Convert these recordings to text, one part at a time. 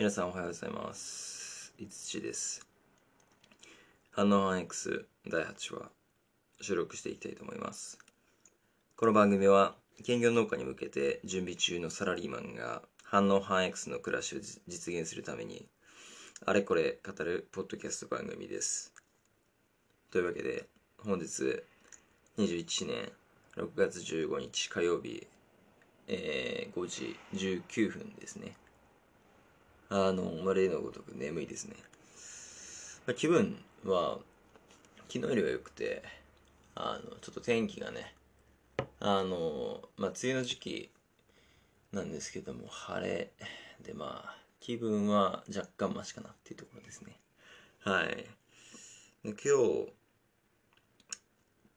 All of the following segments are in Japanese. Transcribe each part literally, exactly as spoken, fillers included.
皆さんおはようございます。いつちです。反応班 X だいはちわ収録していきたいと思います。この番組は兼業農家に向けて準備中のサラリーマンが反応班 X の暮らしを実現するためにあれこれ語るポッドキャスト番組です。というわけで本日にじゅういちねんろくがつじゅうごにち火曜日、えー、ごじじゅうきゅうふんですね。あの、例のごとく眠いですね。まあ、気分は昨日よりは良くて、あの、ちょっと天気がね、あの、まあ、梅雨の時期なんですけども、晴れで、まあ、気分は若干マシかなっていうところですね。はい。で、今日、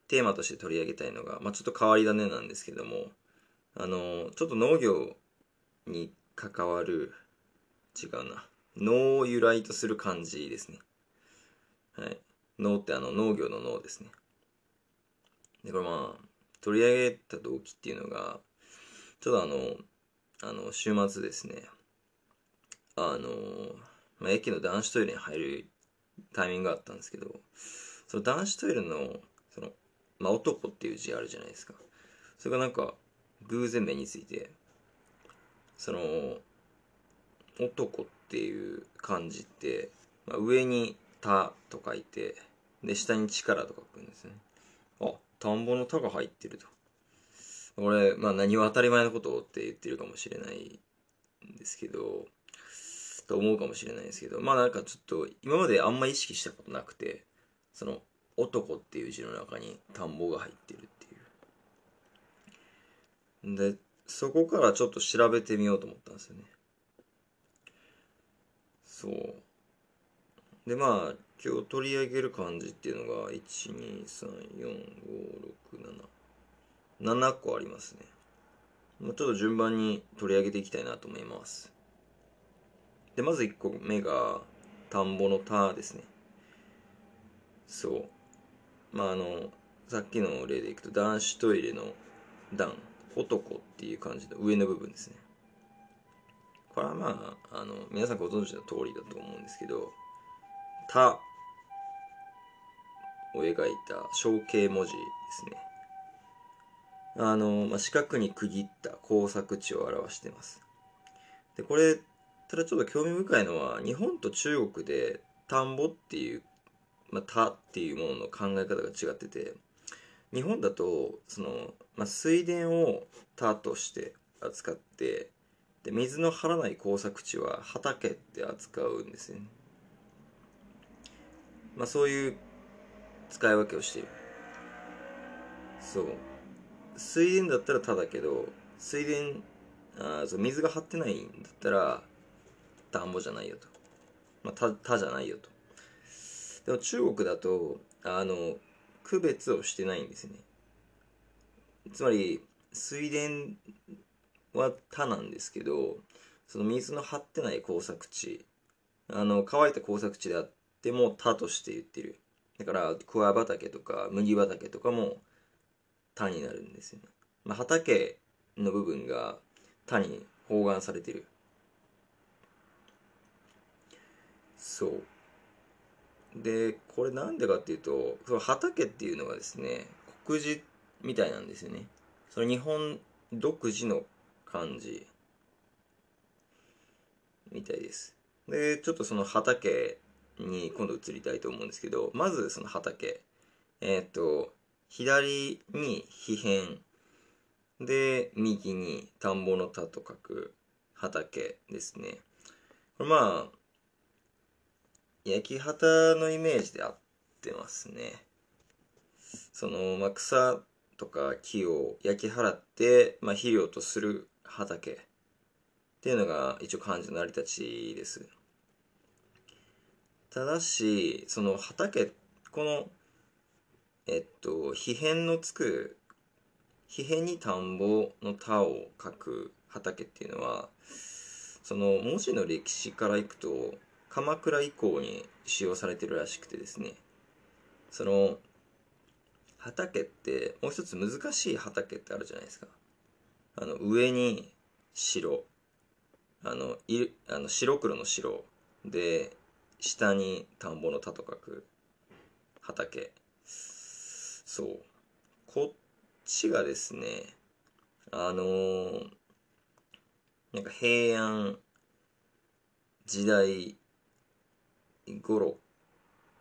テーマとして取り上げたいのが、まあ、ちょっと変わり種なんですけども、あの、ちょっと農業に関わる、違うな。農を由来とする漢字ですね。はい。農ってあの農業の農ですね。で、これまあ、取り上げた動機っていうのが、ちょっとあの、あの、週末ですね、あの、まあ、駅の男子トイレに入るタイミングがあったんですけど、その男子トイレの、その、まあ、男っていう字あるじゃないですか。それがなんか、偶然目について、その、男っていう漢字って、まあ、上に田と書いて、で下に力と書くんですね。あ、田んぼの田が入ってると。これ、まあ、何は当たり前のことをって言ってるかもしれないんですけど、と思うかもしれないですけど、まあなんかちょっと今まであんま意識したことなくて、その男っていう字の中に田んぼが入ってるっていう。で、そこからちょっと調べてみようと思ったんですよね。そうで、まあ今日取り上げる漢字っていうのがいちにさんよんごろくななななこありますね。もうちょっと順番に取り上げていきたいなと思います。で、まずいっこめが田んぼの田ですね。そう、まああのさっきの例でいくと男子トイレの男、男っていう漢字の上の部分ですね。これはまあ、あの、皆さんご存知の通りだと思うんですけど、田を描いた象形文字ですね。あの、まあ、四角に区切った耕作地を表しています。で、これ、ただちょっと興味深いのは、日本と中国で田んぼっていう、まあ、田っていうものの考え方が違ってて、日本だと、その、まあ、水田を田として扱って、で、水の張らない耕作地は畑って扱うんですよね。まあそういう使い分けをしている。そう。水田だったら田だけど、水田、あそう水が張ってないんだったら田んぼじゃないよと。まあ田、田じゃないよと。でも中国だと、あの、区別をしてないんですよね。つまり、水田は田なんですけど、その水の張ってない耕作地、あの乾いた耕作地であっても田として言ってる。だから桑畑とか麦畑とかも田になるんですよね。まあ、畑の部分が田に包含されてる。そうで、これなんでかっていうと、その畑っていうのがですね、国字みたいなんですよね。その日本独自の感じみたいです。で、ちょっとその畑に今度移りたいと思うんですけど、まずその畑、えっと、左に皮偏で右に田んぼの田と書く畑ですね。これまあ焼き畑のイメージで合ってますね。そのまあ、草とか木を焼き払って、まあ、肥料とする畑っていうのが一応漢字の成り立ちです。ただしその畑、このえっと皮偏のつく皮偏に田んぼの田を書く畑っていうのは、その文字の歴史からいくと鎌倉以降に使用されてるらしくてですね、その畑ってもう一つ難しい畑ってあるじゃないですか。あの上に白、あのいあの白黒の白で下に田んぼの田と書く畑。そうこっちがですね、あのー、なんか平安時代頃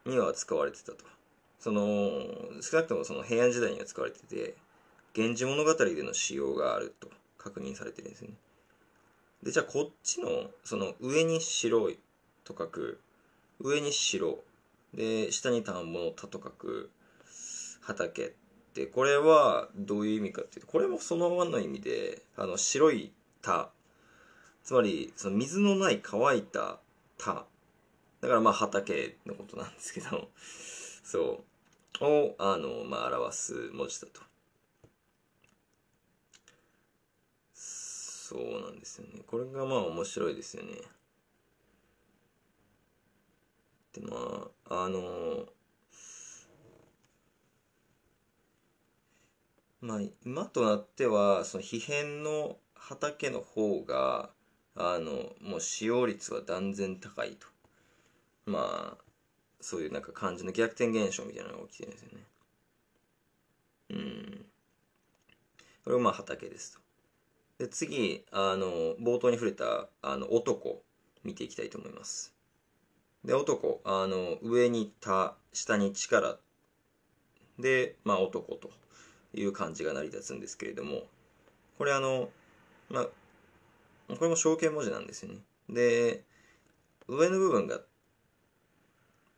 には使われてたと。その少なくともその平安時代には使われてて、源氏物語での使用があると確認されてるんですね。で、じゃあこっちのその上に白いと書く、上に白で下に田んぼの田と書く畑って、これはどういう意味かっていうと、これもそのままの意味で、あの白い田、つまりその水のない乾いた田だから、まあ畑のことなんですけど、そうをあの、まあ、表す文字だと。そうなんですよね。これがまあ面白いですよね。で、まああのまあ今となってはその皮変の畑の方があのもう使用率は断然高いと。まあそういうなんか漢字の逆転現象みたいなのが起きてるんですよね。うん。これをまあ畑ですと。で次、あの冒頭に触れたあの男見ていきたいと思います。で男、あの上に田、下に力で、まあ男という漢字が成り立つんですけれども、これあのまあこれも象形文字なんですよね。で上の部分が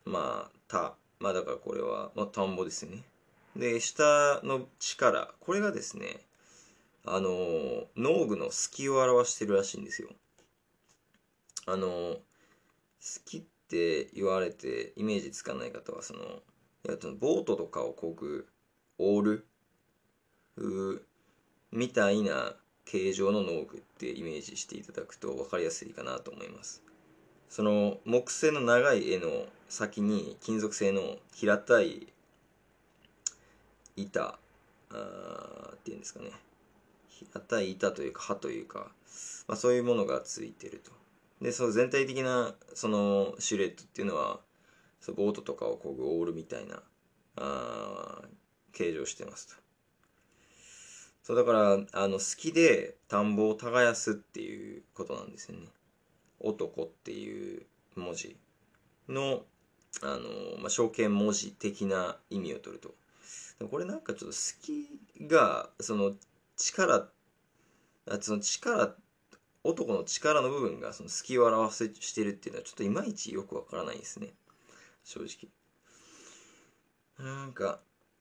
まあ、田。まあ、だからこれは、まあ、田んぼですね。で、下の力。これがですね、あのー、農具の隙を表してるらしいんですよ。あのー、隙って言われて、イメージつかない方は、その、いや、ボートとかをこぐ、オール、うー、みたいな形状の農具ってイメージしていただくと分かりやすいかなと思います。その木製の長い柄の先に金属製の平たい板っていうんですかね、平たい板というか刃というか、まあ、そういうものがついてると。でその全体的なそのシュレットっていうのはそのボートとかをこぐオールみたいなあ形状してますと。そうだからあの好きで田んぼを耕すっていうことなんですよね。男っていう文字の、あのーまあ、象形文字的な意味を取ると、これなんかちょっと好きがその力、その力、男の力の部分がその好きを表せしてるっていうのはちょっといまいちよくわからないですね、正直。なんか、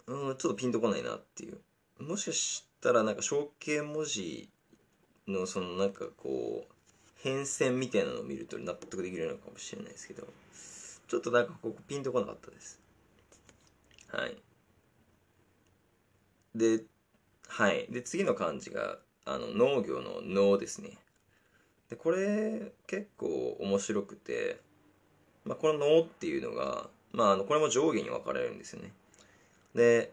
うん、ちょっとピンとこないなっていう。もしかしたらなんか象形文字のそのなんかこう変遷みたいなのを見ると納得できるのかもしれないですけど、ちょっとなんかここピンとこなかったです。はいで、はいで次の漢字があの農業の農ですね。でこれ結構面白くて、まあ、この農っていうのが、まあ、あのこれも上下に分かれるんですよね。で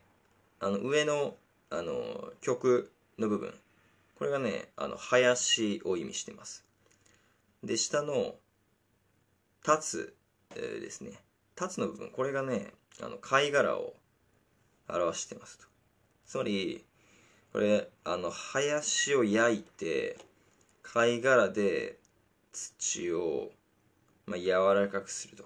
あの上のあの極の部分、これがねあの林を意味してます。で、下の立つですね。立つの部分、これがね、あの貝殻を表してますと。つまり、これ、あの、林を焼いて、貝殻で土を、まあ、柔らかくすると。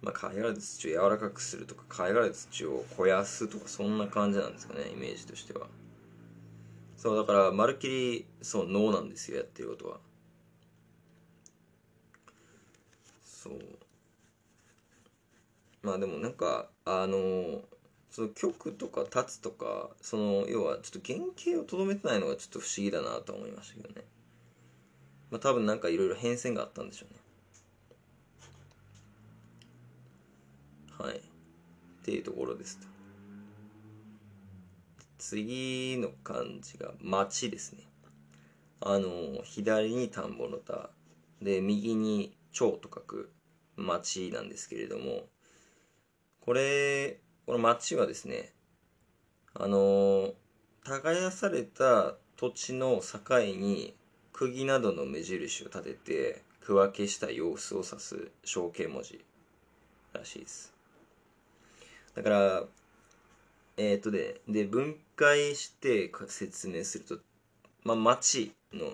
まあ、貝殻で土を柔らかくするとか、貝殻で土を肥やすとか、そんな感じなんですかね、イメージとしては。そうだからまるっきりそう脳なんですよ、やってることは。そうまあでもなんかあのその曲とか立つとか、その要はちょっと原型をとどめてないのがちょっと不思議だなと思いましたけどね。まあ多分なんかいろいろ変遷があったんでしょうね。はいっていうところですと。次の漢字が町ですね。あの左に田んぼの田で右に町と書く町なんですけれども、これこの町はですね、あの耕された土地の境に釘などの目印を立てて区分けした様子を指す象形文字らしいです。だからえー、っとで、で分解して説明すると、まあ、町の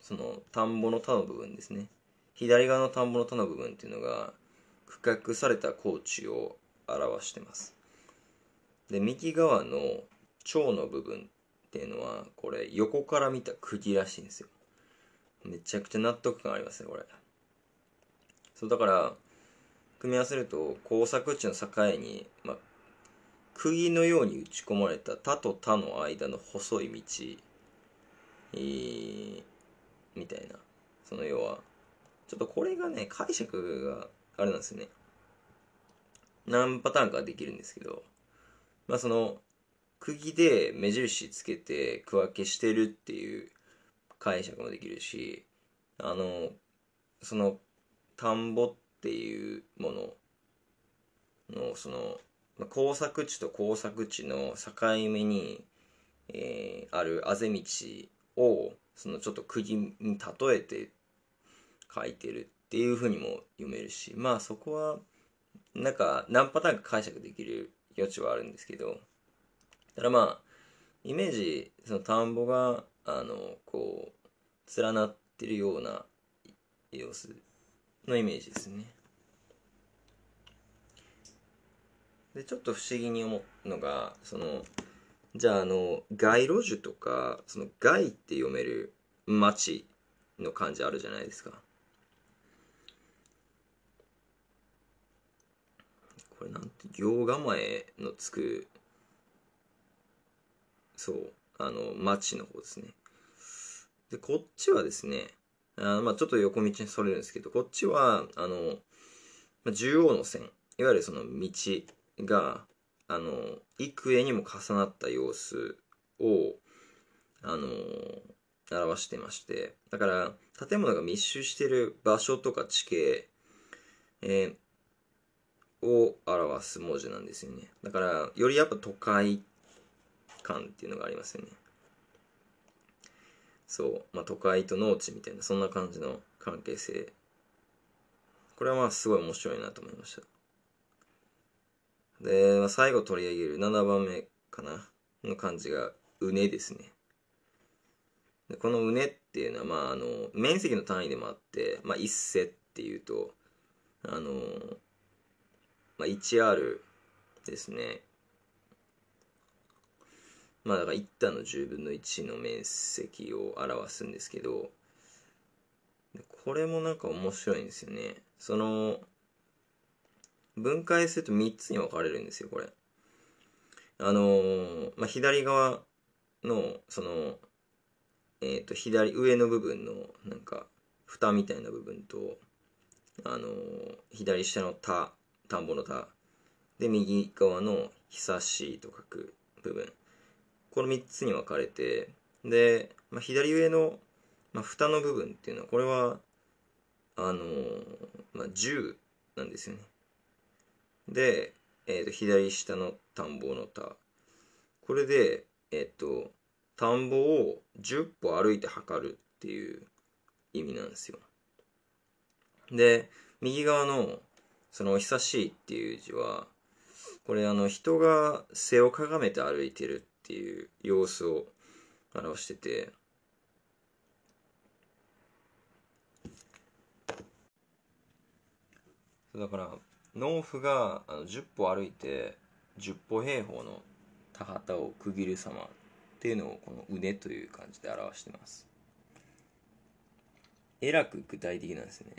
その田んぼの田の部分ですね、左側の田んぼの田の部分っていうのが区画された耕地を表してます。で右側の町の部分っていうのはこれ横から見た釘らしいんですよ。めちゃくちゃ納得感ありますねこれ。そうだから組み合わせると耕作地の境に、まあ、釘のように打ち込まれた他と他の間の細い道、えー、みたいな、その要はちょっとこれがね解釈があれなんですよね。何パターンかできるんですけど、まあその釘で目印つけて区分けしてるっていう解釈もできるし、あのその田んぼっていうもののその耕作地と耕作地の境目に、えー、あるあぜ道をそのちょっと釘に例えて書いてるっていうふうにも読めるし、まあそこはなんか何パターンか解釈できる余地はあるんですけど、ただまあイメージその田んぼがあのこう連なってるような様子のイメージですね。でちょっと不思議に思うのが、そのじゃああの街路樹とかその街って読める町の漢字あるじゃないですか。これなんて行構えのつく、そうあの町の方ですね。でこっちはですね、あまあちょっと横道にそれるんですけど、こっちはあの、まあ、縦横の線、いわゆるその道があの幾重にも重なった様子をあの表してまして、だから建物が密集している場所とか地形、えー、を表す文字なんですよね。だからよりやっぱ都会感っていうのがありますよね。そう、まあ、都会と農地みたいなそんな感じの関係性、これはまあすごい面白いなと思いました。で、まあ、最後取り上げるななばんめかなの漢字がうねですね。でこのうねっていうのは、まあ、あの面積の単位でもあって、まあ、一世っていうとあの、まあ、いちアール ですね。まあだからいち単のじゅうぶんのいちの面積を表すんですけど、これもなんか面白いんですよね。その分解するとみっつに分かれるんですよこれ。あのーまあ、左側のそのえっ、ー、と左上の部分のなんか蓋みたいな部分と、あのー、左下の田田んぼの田で右側の久しいと書く部分、このみっつに分かれて、で、まあ、左上の、まあ、蓋の部分っていうのはこれはあのーまあ、じゅうなんですよね。で、えー、と左下の田んぼの田、これで、えー、と田んぼをじゅっぽ歩いて測るっていう意味なんですよ。で右側のその久しいっていう字はこれあの人が背をかがめて歩いてるっていう様子を表してて、だから農夫がじゅっぽ歩いてじゅっぽ平方の田畑を区切る様っていうのをこのうねという漢字で表してます。えらく具体的なんですね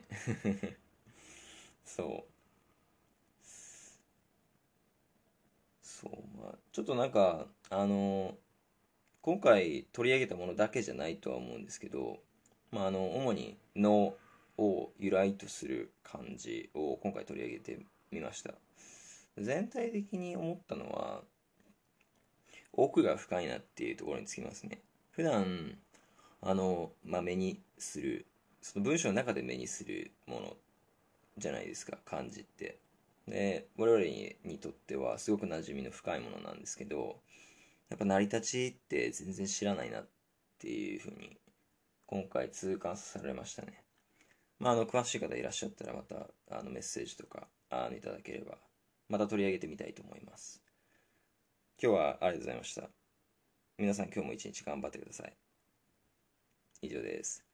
そうそう、まあ、ちょっとなんかあの今回取り上げたものだけじゃないとは思うんですけど、まあ、あの主に農を由来とする漢字を今回取り上げてみました。全体的に思ったのは奥が深いなっていうところにつきますね。普段あの、まあ、目にするその文章の中で目にするものじゃないですか漢字って。で我々にとってはすごく馴染みの深いものなんですけど、やっぱ成り立ちって全然知らないなっていうふうに今回痛感されましたね。まあ、あの詳しい方いらっしゃったらまたあのメッセージとかあのいただければまた取り上げてみたいと思います。今日はありがとうございました。皆さん今日も一日頑張ってください。以上です。